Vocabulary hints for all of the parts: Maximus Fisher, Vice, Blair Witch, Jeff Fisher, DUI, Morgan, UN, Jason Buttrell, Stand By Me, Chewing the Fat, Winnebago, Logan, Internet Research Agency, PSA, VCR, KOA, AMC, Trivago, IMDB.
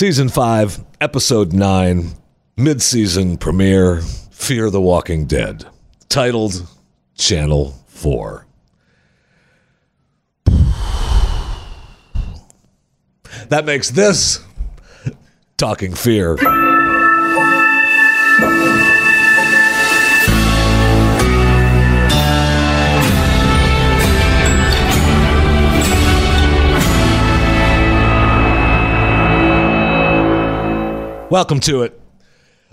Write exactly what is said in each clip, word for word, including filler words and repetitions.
Season five, Episode nine, mid-season premiere, Fear the Walking Dead, titled Channel four. That makes this Talking Fear. Welcome to it.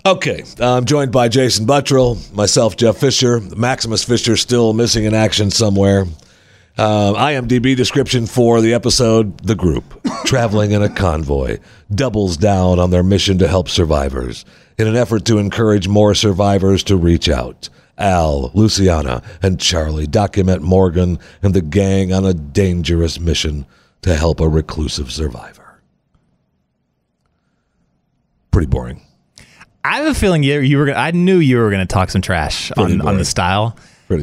Okay, I'm joined by Jason Buttrell, myself, Jeff Fisher, Maximus Fisher still missing in action somewhere. Um, I M D B description for the episode, the group, traveling in a convoy, doubles down on their mission to help survivors in an effort to encourage more survivors to reach out. Al, Luciana, and Charlie document Morgan and the gang on a dangerous mission to help a reclusive survivor. Pretty boring. I have a feeling you, you were gonna, I knew you were going to talk some trash on, on the style.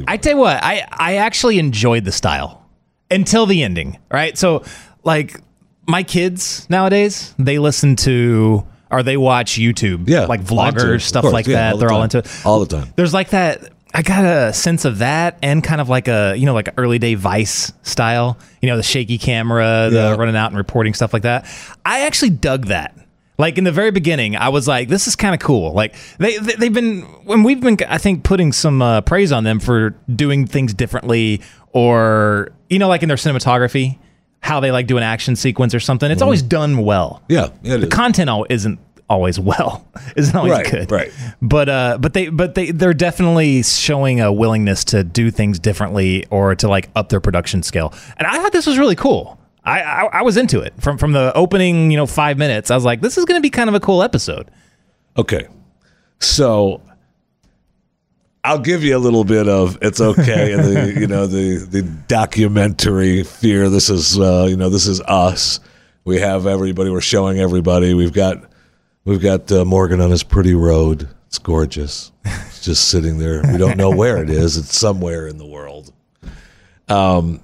I tell you what, I, I actually enjoyed the style until the ending, right? So, like, my kids nowadays, they listen to, or they watch YouTube, yeah, like vloggers, stuff like that. They're all into it. All the time. There's like that, I got a sense of that and kind of like a, you know, like early day Vice style, you know, the shaky camera, the yeah. running out and reporting, stuff like that. I actually dug that. Like in the very beginning, I was like, this is kind of cool. Like they, they, they've been, when we've been, I think, putting some uh, praise on them for doing things differently or, you know, like in their cinematography, how they like do an action sequence or something. It's mm-hmm. always done well. Yeah. It the is. Content all isn't always well, isn't always right, good. Right. But, uh, but they, but they, they're definitely showing a willingness to do things differently or to like up their production scale. And I thought this was really cool. I, I I was into it from from the opening, you know, five minutes. I was like, this is going to be kind of a cool episode. Okay, so I'll give you a little bit of it's okay, and the you know the the documentary fear. This is uh, you know this is us. We have everybody. We're showing everybody. We've got we've got uh, Morgan on his pretty road. It's gorgeous. It's just sitting there. We don't know where it is. It's somewhere in the world. Um.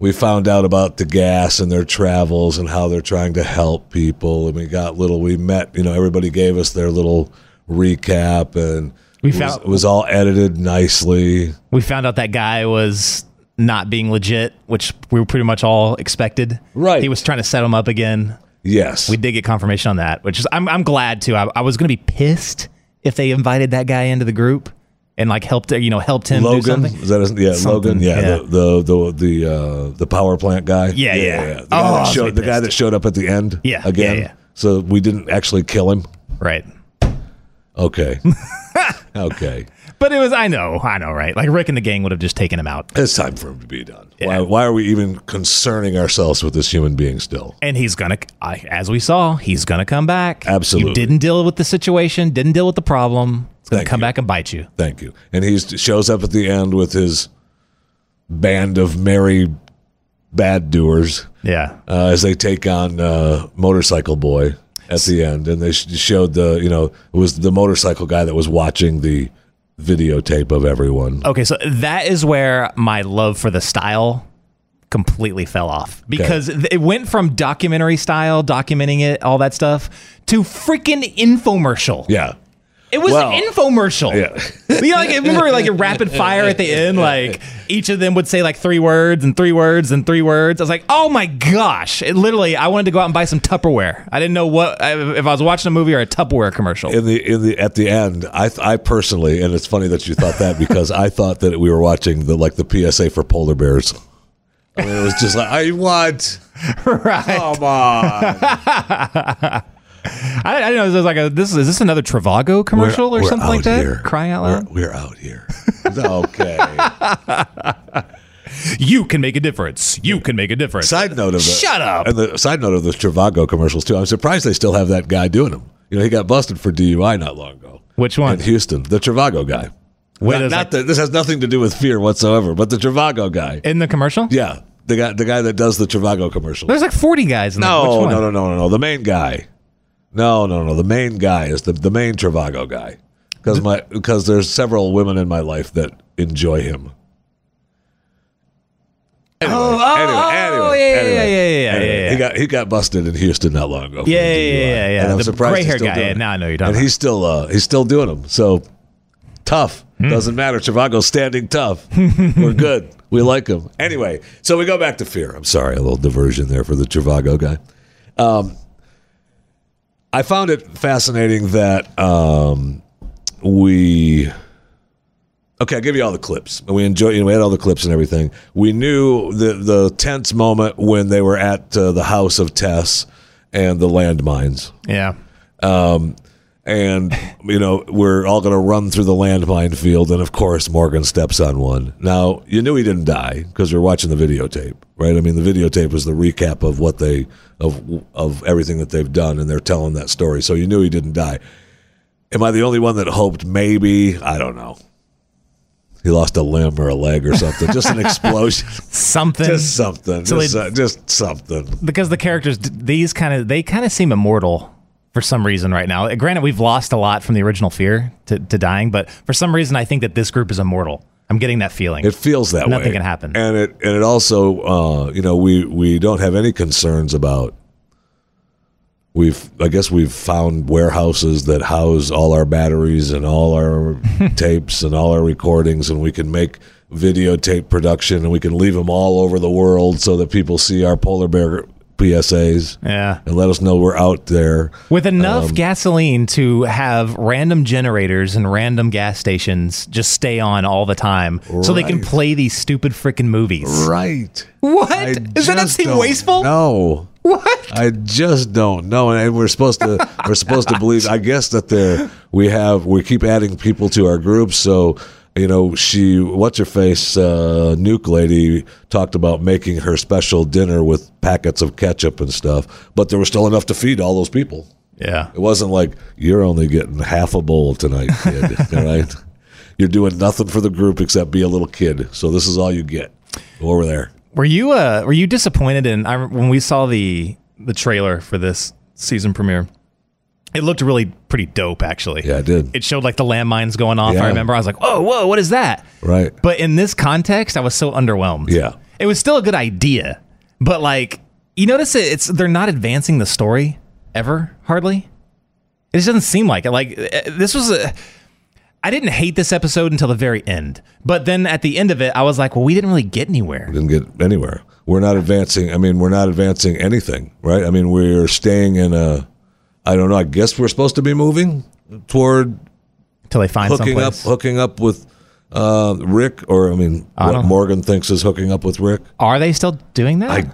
We found out about the gas and their travels and how they're trying to help people. And we got little, we met, you know, everybody gave us their little recap and we found, it was, it was all edited nicely. We found out that guy was not being legit, which we were pretty much all expected. Right. He was trying to set him up again. Yes. We did get confirmation on that, which is, I'm, I'm glad too. I, I was going to be pissed if they invited that guy into the group. And like helped, you know, helped him Logan, do something. Is that his, yeah, something, Logan, yeah, yeah, the the the the, uh, the power plant guy. Yeah, yeah. yeah. yeah. The, oh, guy showed, the guy that showed up at the end. Yeah, again. Yeah, yeah. So we didn't actually kill him. Right. Okay. okay. But it was, I know, I know, right? Like Rick and the gang would have just taken him out. It's time for him to be done. Yeah. Why, why are we even concerning ourselves with this human being still? And he's going to, as we saw, he's going to come back. Absolutely. You didn't deal with the situation, didn't deal with the problem. It's going to come you. back and bite you. Thank you. And he shows up at the end with his band of merry bad doers. Yeah. Uh, as they take on uh, Motorcycle Boy at the end. And they showed the, you know, it was the motorcycle guy that was watching the videotape of everyone. Okay, so that is where my love for the style completely fell off because okay. it went from documentary style, documenting it, all that stuff, to freaking infomercial. Yeah. It was well, an infomercial. Yeah. You know, like, remember like a rapid fire at the end, like each of them would say like three words and three words and three words. I was like, oh my gosh. It literally, I wanted to go out and buy some Tupperware. I didn't know what, if I was watching a movie or a Tupperware commercial. In the, in the, at the end, I, I personally, and it's funny that you thought that because I thought that we were watching the, like the P S A for polar bears. I mean, it was just like, I want, right. Come on. I, I don't know. Like a, this is this another Trivago commercial we're, or we're something like that? Here. Crying out loud. We're, we're out here. Okay. You can make a difference. You can make a difference. Side note of the, shut up. And the side note of the Trivago commercials too. I'm surprised they still have that guy doing them. You know, he got busted for D U I not long ago. Which one? In Houston, the Trivago guy. Wait, not, not the, this has nothing to do with fear whatsoever, but the Trivago guy in the commercial. Yeah, the guy, the guy that does the Trivago commercial. There's like forty guys in there. No, no, no, no, no, no. The main guy. No, no, no. The main guy is the, the main Trivago guy, because my because there's several women in my life that enjoy him. Anyway, oh, oh, anyway, oh, anyway, yeah, anyway, yeah, yeah, yeah, anyway. yeah, yeah, yeah. he got he got busted in Houston not long ago. Yeah, yeah, yeah, yeah, yeah. And I'm the gray hair guy. Yeah, now I know you're talking. And he's still uh, he's still doing them. So tough mm. doesn't matter. Trivago's standing tough. We're good. We like him anyway. So we go back to fear. I'm sorry, a little diversion there for the Trivago guy. Um, I found it fascinating that um, we. Okay, I'll give you all the clips. We enjoyed, you know, we had all the clips and everything. We knew the the tense moment when they were at uh, the house of Tess and the landmines. Yeah. Um, and, you know, we're all going to run through the landmine field. And, of course, Morgan steps on one. Now, you knew he didn't die because we were watching the videotape, right? I mean, the videotape was the recap of what they of of everything that they've done, and they're telling that story. So you knew he didn't die. Am I the only one that hoped maybe? I don't know. He lost a limb or a leg or something. Just an explosion. something. Just something. So just, uh, just something. Because the characters, these kind of, they kind of seem immortal for some reason right now. Granted, we've lost a lot from the original fear to, to dying, but for some reason, I think that this group is immortal. I'm getting that feeling. It feels that Nothing way. Nothing can happen. And it and it also, uh, you know, we, we don't have any concerns about, we've, I guess we've found warehouses that house all our batteries and all our tapes and all our recordings, and we can make videotape production and we can leave them all over the world so that people see our polar bear P S As. Yeah. And let us know we're out there. With enough um, gasoline to have random generators and random gas stations just stay on all the time, right, so they can play these stupid freaking movies. Right. What? I Does that not seem wasteful? No. What? I just don't know, and we're supposed to we're supposed to believe. I guess that there we have we keep adding people to our group. So, you know, she what's her face uh, nuke lady talked about making her special dinner with packets of ketchup and stuff, but there was still enough to feed all those people. Yeah, it wasn't like you're only getting half a bowl tonight, kid. All right, you're doing nothing for the group except be a little kid. So this is all you get. Go over there. Were you uh were you disappointed in I, when we saw the the trailer for this season premiere? It looked really pretty dope, actually. Yeah, it did. It showed like the landmines going off. Yeah. I remember I was like, "Whoa, whoa, what is that?" Right. But in this context, I was so underwhelmed. Yeah. It was still a good idea, but like you notice it, it's they're not advancing the story ever hardly. It just doesn't seem like it. Like this was a. I didn't hate this episode until the very end. But then at the end of it, I was like, well, we didn't really get anywhere. We didn't get anywhere. We're not advancing. I mean, we're not advancing anything, right? I mean, we're staying in a, I don't know, I guess we're supposed to be moving toward till they find hooking someplace. up, hooking up with uh, Rick, or I mean, I what Morgan thinks is hooking up with Rick. Are they still doing that? I,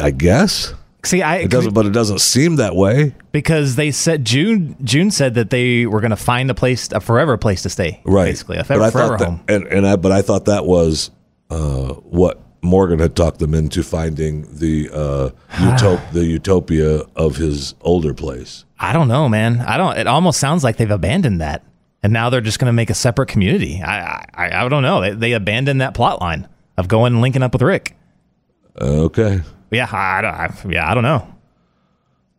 I guess. See, I, it doesn't, but it doesn't seem that way because they said June. June said that they were going to find a place, a forever place to stay, right? Basically, a forever, forever that, home. And, and I, but I thought that was uh, what Morgan had talked them into finding the uh, utop, the utopia of his older place. I don't know, man. I don't. It almost sounds like they've abandoned that, and now they're just going to make a separate community. I, I, I don't know. They, they abandoned that plot line of going and linking up with Rick. Okay. Yeah, I don't. Yeah, I don't know.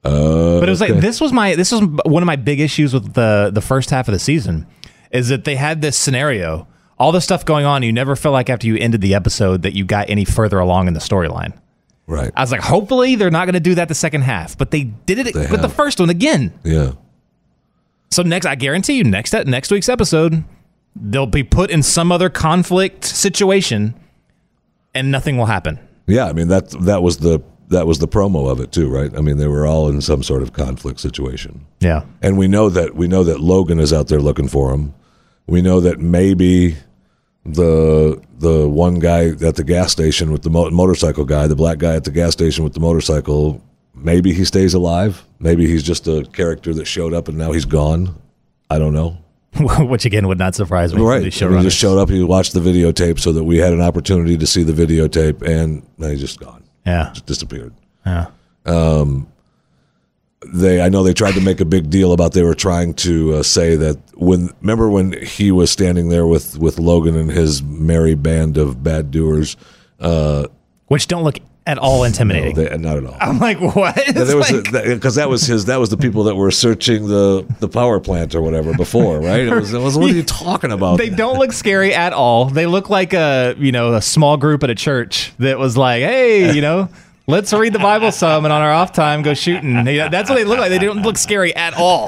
Uh, but it was okay. like this was my this was one of my big issues with the the first half of the season is that they had this scenario, all this stuff going on. And you never felt like after you ended the episode that you got any further along in the storyline. Right. I was like, hopefully they're not going to do that the second half, but they did it they with have. the first one again. Yeah. So next, I guarantee you, next next week's episode, they'll be put in some other conflict situation, and nothing will happen. Yeah, I mean that that was the that was the promo of it too, right? I mean they were all in some sort of conflict situation. Yeah. And we know that we know that Logan is out there looking for him. We know that maybe the the one guy at the gas station with the mo- motorcycle guy, the black guy at the gas station with the motorcycle, maybe he stays alive. Maybe he's just a character that showed up and now he's gone. I don't know. Which again would not surprise me. Right, he just showed up. He watched the videotape so that we had an opportunity to see the videotape, and then he's just gone. Yeah, just disappeared. Yeah. Um, they, I know they tried to make a big deal about they were trying to uh, say that when remember when he was standing there with, with Logan and his merry band of bad doers, uh, which don't look at all intimidating. No, they, not at all. I'm like, what? Because yeah, like... that, that was his. That was the people that were searching the, the power plant or whatever before, right? It was, it was, what are you talking about? They don't look scary at all. They look like a you know a small group at a church that was like, hey, you know, Let's read the Bible some, and on our off time, go shooting. That's what they look like. They don't look scary at all.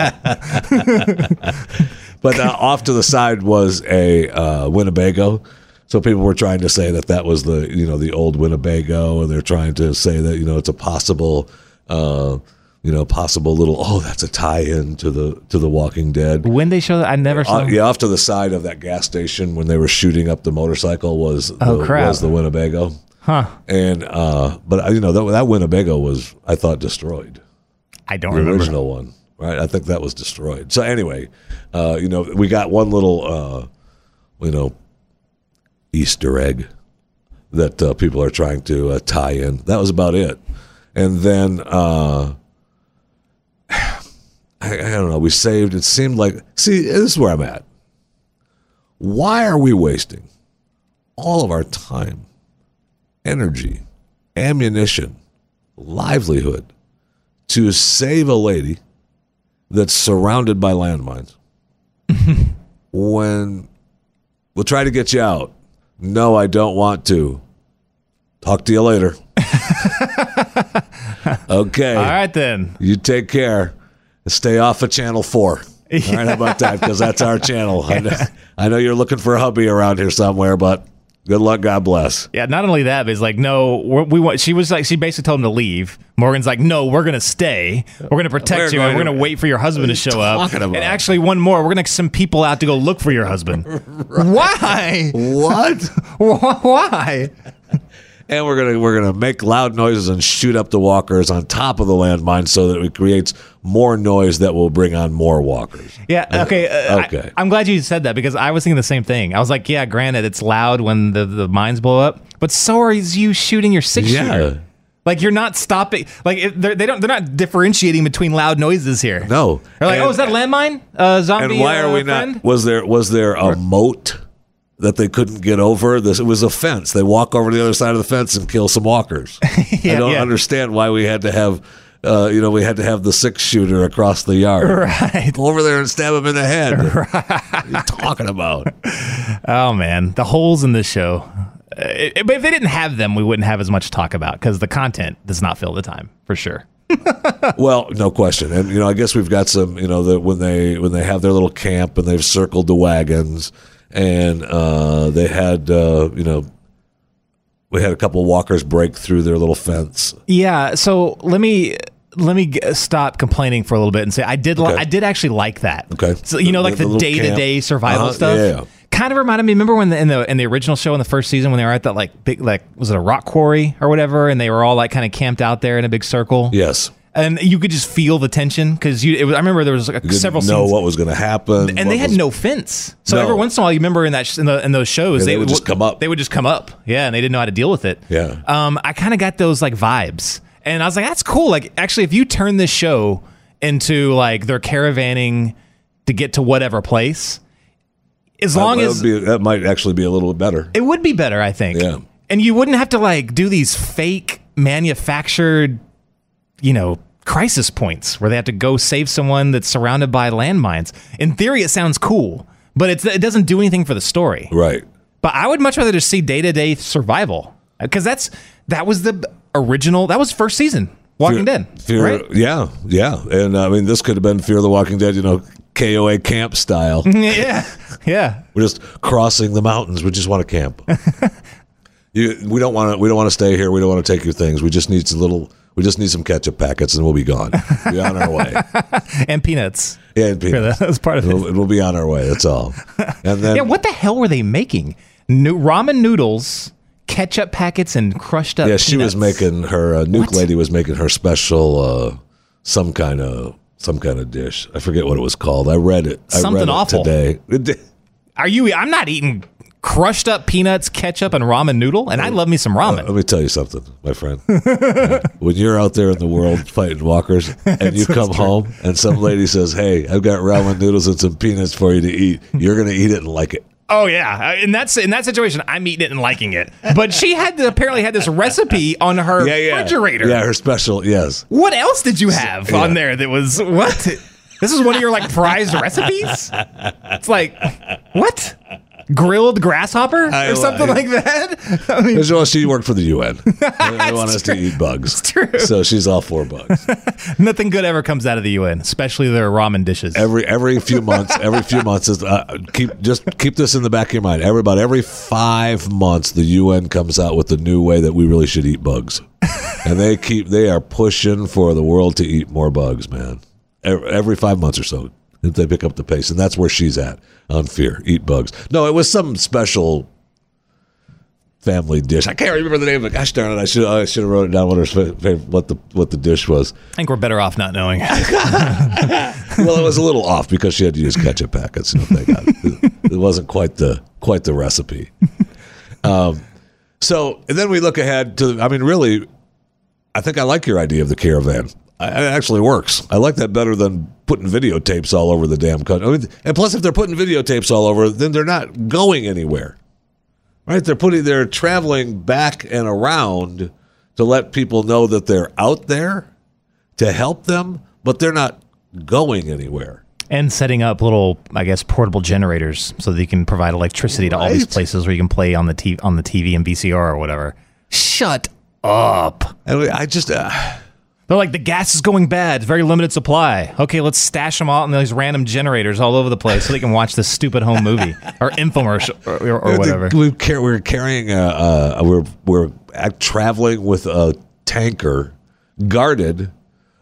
But uh, off to the side was a uh, Winnebago. So people were trying to say that that was the, you know, the old Winnebago, and they're trying to say that, you know, it's a possible, uh, you know, possible little, oh, that's a tie-in to the to the Walking Dead. When they show that, I never saw uh, yeah, off to the side of that gas station when they were shooting up the motorcycle was oh, the, crap. was the Winnebago. Huh. And uh, but you know that that Winnebago was, I thought, destroyed. I don't the remember the original one, right? I think that was destroyed. So anyway, uh, you know, we got one little, uh, you know. Easter egg that uh, people are trying to uh, tie in. That was about it. And then uh, I, I don't know. We saved. It seemed like. See, this is where I'm at. Why are we wasting all of our time, energy, ammunition, livelihood to save a lady that's surrounded by landmines? When we'll try to get you out. No, I don't want to. Talk to you later. Okay. All right, then. You take care. Stay off of Channel four. All right, how about that? Because that's our channel. Yeah. I know, I know you're looking for a hubby around here somewhere, but good luck. God bless. Yeah, not only that, but it's like, no, we're, we want. She was like, she basically told him to leave. Morgan's like, no, we're going to stay. We're going to protect you, and we're going to wait for your husband to show up. About? And actually, one more, we're going to send people out to go look for your husband. Right. Why? What? Why? And we're gonna we're gonna make loud noises and shoot up the walkers on top of the landmine so that it creates more noise that will bring on more walkers. Yeah. Okay. Uh, okay. I, I'm glad you said that, because I was thinking the same thing. I was like, yeah, granted, it's loud when the, the mines blow up, but so are you shooting your six shooter. Yeah. Like, you're not stopping. Like, they don't. They're not differentiating between loud noises here. No. They're like, and, oh, is that a landmine? Uh, zombie. And why are uh, we friend? not? Was there was there a or, moat? That they couldn't get over. This, it was a fence. They walk over to the other side of the fence and kill some walkers. yeah, I don't yeah. understand why we had to have, uh, you know, we had to have the six shooter across the yard. Right. Go over there and stab him in the head. Right. What are you talking about? Oh man, the holes in this show. It, it, if they didn't have them, we wouldn't have as much to talk about, because the content does not fill the time for sure. Well, no question. And you know, I guess we've got some. You know, that when they when they have their little camp and they've circled the wagons. And uh, they had, uh, you know, we had a couple of walkers break through their little fence. Yeah. So let me let me g- stop complaining for a little bit and say I did okay. li- I did actually like that. Okay. So you the, know, like the, the day to day survival uh-huh. stuff. Yeah, yeah. Kind of reminded me. Remember when the, in the in the original show in the first season when they were at that like big like was it a rock quarry or whatever, and they were all like kind of camped out there in a big circle. Yes. And you could just feel the tension because you. It was, I remember there was like you several. Didn't know scenes. What was going to happen, and they had was, no fence. So no. every once in a while, you remember in that sh- in, the, in those shows, yeah, they, they would w- just come up. They would just come up, yeah, and they didn't know how to deal with it. Yeah, um, I kind of got those like vibes, and I was like, that's cool. Like, actually, if you turn this show into like they're caravanning to get to whatever place, as that, long that as be, that might actually be a little bit better. It would be better, I think. Yeah, and you wouldn't have to like do these fake manufactured, you know. Crisis points where they have to go save someone that's surrounded by landmines. In theory, it sounds cool, but it's, it doesn't do anything for the story. Right. But I would much rather just see day-to-day survival, because that's that was the original. That was first season Walking Fear, Dead. Fear, right? Yeah, yeah. And I mean, this could have been Fear the Walking Dead. You know, K O A camp style. Yeah, yeah. We're just crossing the mountains. We just want to camp. you, we don't want to. We don't want to stay here. We don't want to take your things. We just need a little. We just need some ketchup packets, and we'll be gone. We'll be on our way. And peanuts. Yeah, and peanuts. That's part of it. We'll, we'll be on our way. That's all. And then, yeah, what the hell were they making? New ramen noodles, ketchup packets, and crushed up. Yeah, she peanuts. was making her. Uh, Nuke what? Lady was making her special, uh, some kind of some kind of dish. I forget what it was called. I read it. I Something read awful it today. It did. Are you? I'm not eating crushed up peanuts, ketchup, and ramen noodle, and I love me some ramen. Uh, let me tell you something, my friend. Uh, when you're out there in the world fighting walkers, and you come home, and some lady says, hey, I've got ramen noodles and some peanuts for you to eat, you're going to eat it and like it. Oh, yeah. In that, in that situation, I'm eating it and liking it. But she had to, apparently had this recipe on her yeah, yeah. refrigerator. Yeah, her special, yes. What else did you have yeah. on there that was, what? This is one of your, like, prized recipes? It's like, what? grilled grasshopper I or something like, like that. I mean, well, she worked for the U N. They want us true. to eat bugs. It's true. So she's all for bugs. Nothing good ever comes out of the U N, especially their ramen dishes. Every every few months, every few months is uh, keep just keep this in the back of your mind. Every about every five months, the U N comes out with a new way that we really should eat bugs, and they keep they are pushing for the world to eat more bugs, man. Every, every five months or so. If they pick up the pace, and that's where she's at on Fear, eat bugs. No, it was some special family dish. I can't remember the name of it. Gosh darn it! I should I should have wrote it down what her favorite, what the what the dish was. I think we're better off not knowing. Well, it was a little off because she had to use ketchup packets. You know, they got it. It wasn't quite the quite the recipe. Um, so and then we look ahead to. I mean, really, I think I like your idea of the caravan. It actually works. I like that better than putting videotapes all over the damn country. I mean, and plus, if they're putting videotapes all over, then they're not going anywhere, right? They're putting, they're traveling back and around to let people know that they're out there to help them, but they're not going anywhere. And setting up little, I guess, portable generators so that you can provide electricity to right. all these places where you can play on the T V, on the T V and V C R or whatever. Shut up! And I just. Uh, They're like, the gas is going bad. Very limited supply. Okay, let's stash them all in these random generators all over the place so they can watch this stupid home movie or infomercial or, or whatever. We were carrying a, uh, we're we're traveling with a tanker guarded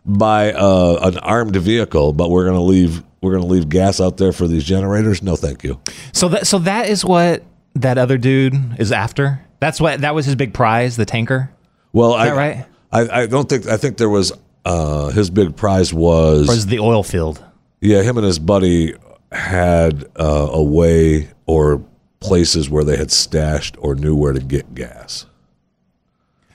by uh, an armed vehicle, but we're gonna leave we're gonna leave gas out there for these generators. No, thank you. So that so that is what that other dude is after. That's what that was his big prize, the tanker. Well, is I, that right? I, I don't think I think there was uh, his big prize was was the oil field. Yeah, him and his buddy had uh, a way or places where they had stashed or knew where to get gas.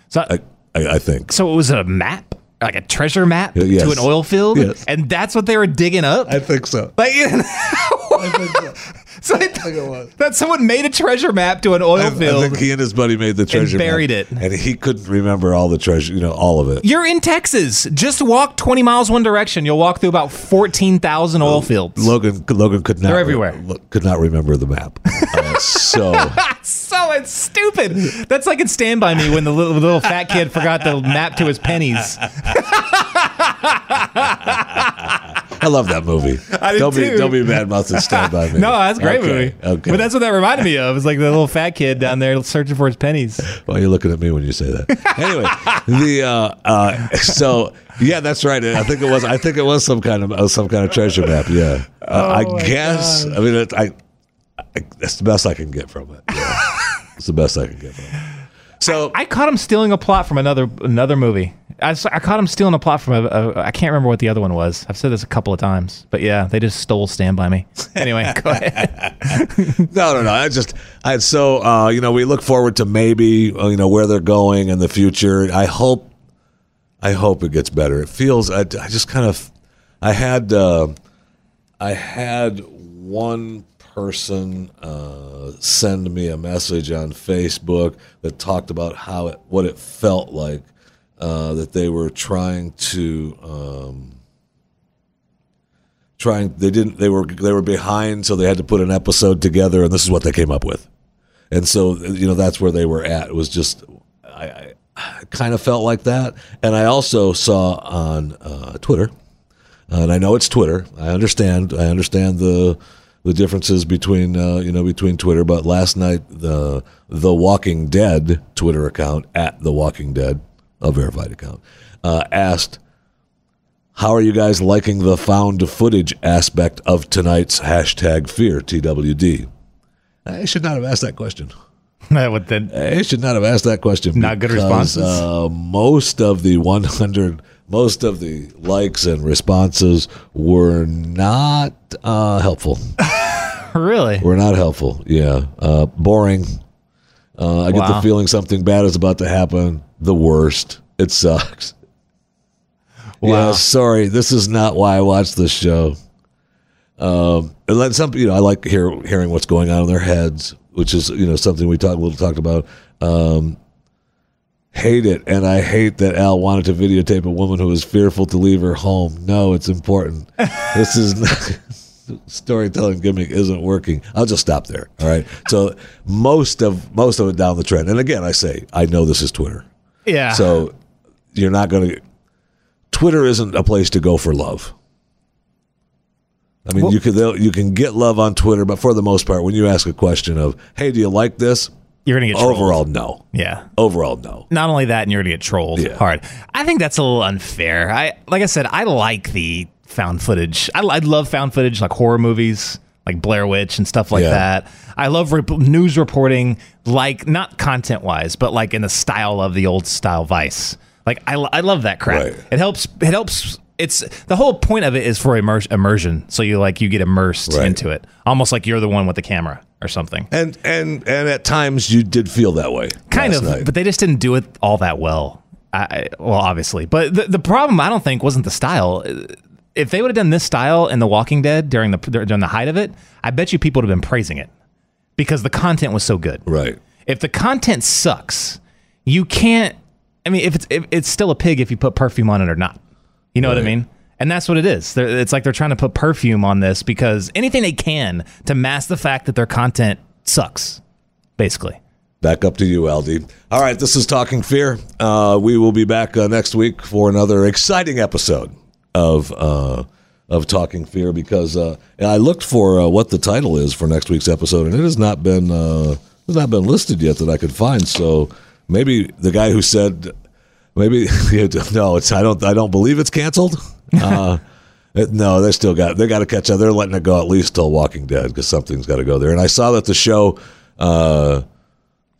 So I, I, I think so. It was a map, like a treasure map yes. to an oil field, yes. and that's what they were digging up. I think so. Like, I think so. So I think it was. That someone made a treasure map to an oil I, field. I think he and his buddy made the treasure map. And buried map, it. And he couldn't remember all the treasure, you know, all of it. You're in Texas. Just walk twenty miles one direction. You'll walk through about fourteen thousand oil fields. Logan Logan could not, They're everywhere. Re- could not remember the map. Uh, so... so it's stupid. That's like in Stand By Me when the little, the little fat kid forgot the map to his pennies. I love that movie. I don't be too. don't be bad mouth and Stand By Me. No, that's a great okay, movie. Okay. But that's what that reminded me of. It's like the little fat kid down there searching for his pennies. Well, you're looking at me when you say that. Anyway, the uh, uh, so yeah, that's right. I think it was. I think it was some kind of uh, some kind of treasure map. Yeah, uh, oh I guess. God. I mean, it, I, I that's the best I can get from it. Yeah. It's the best I can get from it. So I, I caught him stealing a plot from another another movie. I, I caught him stealing a plot from a, a. I can't remember what the other one was. I've said this a couple of times, but yeah, they just stole Stand By Me. Anyway, go ahead. no, no, no. I just, I so uh, you know, we look forward to maybe uh, you know where they're going in the future. I hope, I hope it gets better. It feels. I, I just kind of, I had, uh, I had one person uh, send me a message on Facebook that talked about how it, what it felt like. Uh, that they were trying to um, trying they didn't they were they were behind, so they had to put an episode together, and this is what they came up with. And so you know that's where they were at. It was just I, I kind of felt like that. And I also saw on uh, Twitter, and I know it's Twitter. I understand. I understand the the differences between uh, you know between Twitter. But last night the the Walking Dead Twitter account at The Walking Dead. A verified account, uh, asked, how are you guys liking the found footage aspect of tonight's hashtag Fear, T W D? I should not have asked that question. I would then. I should not have asked that question. Not because, good responses. Uh, most of the one hundred, most of the likes and responses were not uh, helpful. Really? Were not helpful, yeah. Uh, boring. Uh, I wow. get the feeling something bad is about to happen. The worst. It sucks. Wow. Yeah, sorry. This is not why I watch this show. Um, and let some, you know, I like hear, hearing what's going on in their heads, which is, you know, something we talked a little talked about. Um, hate it, and I hate that Al wanted to videotape a woman who was fearful to leave her home. No, it's important. This is not. storytelling gimmick isn't working, I'll just stop there. All right. So most of most of it down the trend. And again, I say, I know this is Twitter. Yeah. So you're not going to. Twitter isn't a place to go for love. I mean, well, you can you can get love on Twitter, but for the most part, when you ask a question of, "Hey, do you like this?" You're going to get trolled. Overall, no. Yeah. Overall, no. Not only that, and you're going to get trolled yeah. hard. I think that's a little unfair. I Like I said, I like the found footage. I, I love found footage, like horror movies, like Blair Witch and stuff like yeah. that. I love rep- news reporting, like not content-wise, but like in the style of the old style Vice. Like, I, I love that crap. Right. It helps. It helps. It's the whole point of it is for immer- immersion. So you like you get immersed right. into it, almost like you're the one with the camera or something. And and and at times you did feel that way, kind of. Night. But they just didn't do it all that well. I, well, obviously, but the, the problem I don't think wasn't the style. If they would have done this style in The Walking Dead during the during the height of it, I bet you people would have been praising it because the content was so good. Right. If the content sucks, you can't. I mean, if it's if it's still a pig if you put perfume on it or not. You know right. what I mean? And that's what it is. They're, it's like they're trying to put perfume on this because anything they can to mask the fact that their content sucks, basically. Back up to you, L D. All right, this is Talking Fear. Uh, we will be back uh, next week for another exciting episode of uh, of Talking Fear because uh, I looked for uh, what the title is for next week's episode, and it has not been uh, has not been listed yet that I could find. So maybe the guy who said. Maybe no. It's I don't. I don't believe it's canceled. Uh, it, no, they still got. They got to catch up. They're letting it go at least till Walking Dead because something's got to go there. And I saw that the show, uh,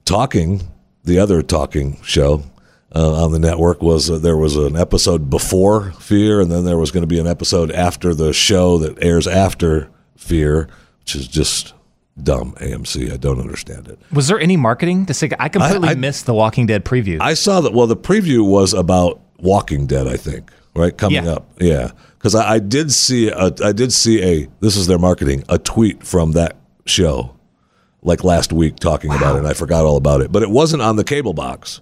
talking the other talking show uh, on the network was uh, there was an episode before Fear, and then there was going to be an episode after the show that airs after Fear, which is just. Dumb A M C. I don't understand it. Was there any marketing to say? I completely I, I, missed the Walking Dead preview. I saw that. Well, the preview was about Walking Dead, I think, right? Coming yeah. up. Yeah. Because I, I did see a, I did see a, this is their marketing, a tweet from that show like last week talking wow. about it. And I forgot all about it, but it wasn't on the cable box.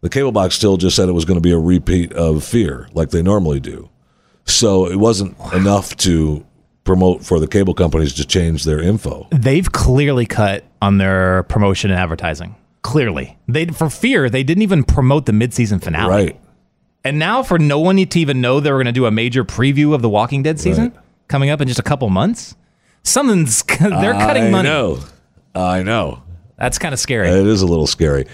The cable box still just said it was going to be a repeat of Fear like they normally do. So it wasn't wow. enough to promote for the cable companies to change their info. They've clearly cut on their promotion and advertising. Clearly. They for Fear, they didn't even promote the mid-season finale. Right. And now for no one to even know they were going to do a major preview of the Walking Dead season right. coming up in just a couple months, something's they're cutting I money. I know. I know. That's kind of scary. It is a little scary.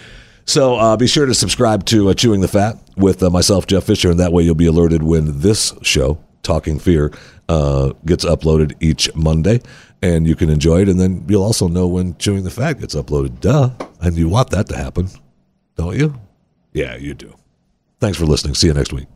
So uh, be sure to subscribe to uh, Chewing the Fat with uh, myself, Jeff Fisher, and that way you'll be alerted when this show, Talking Fear, Uh, gets uploaded each Monday, and you can enjoy it, and then you'll also know when Chewing the Fat gets uploaded. Duh. And you want that to happen, don't you? Yeah, you do. Thanks for listening. See you next week.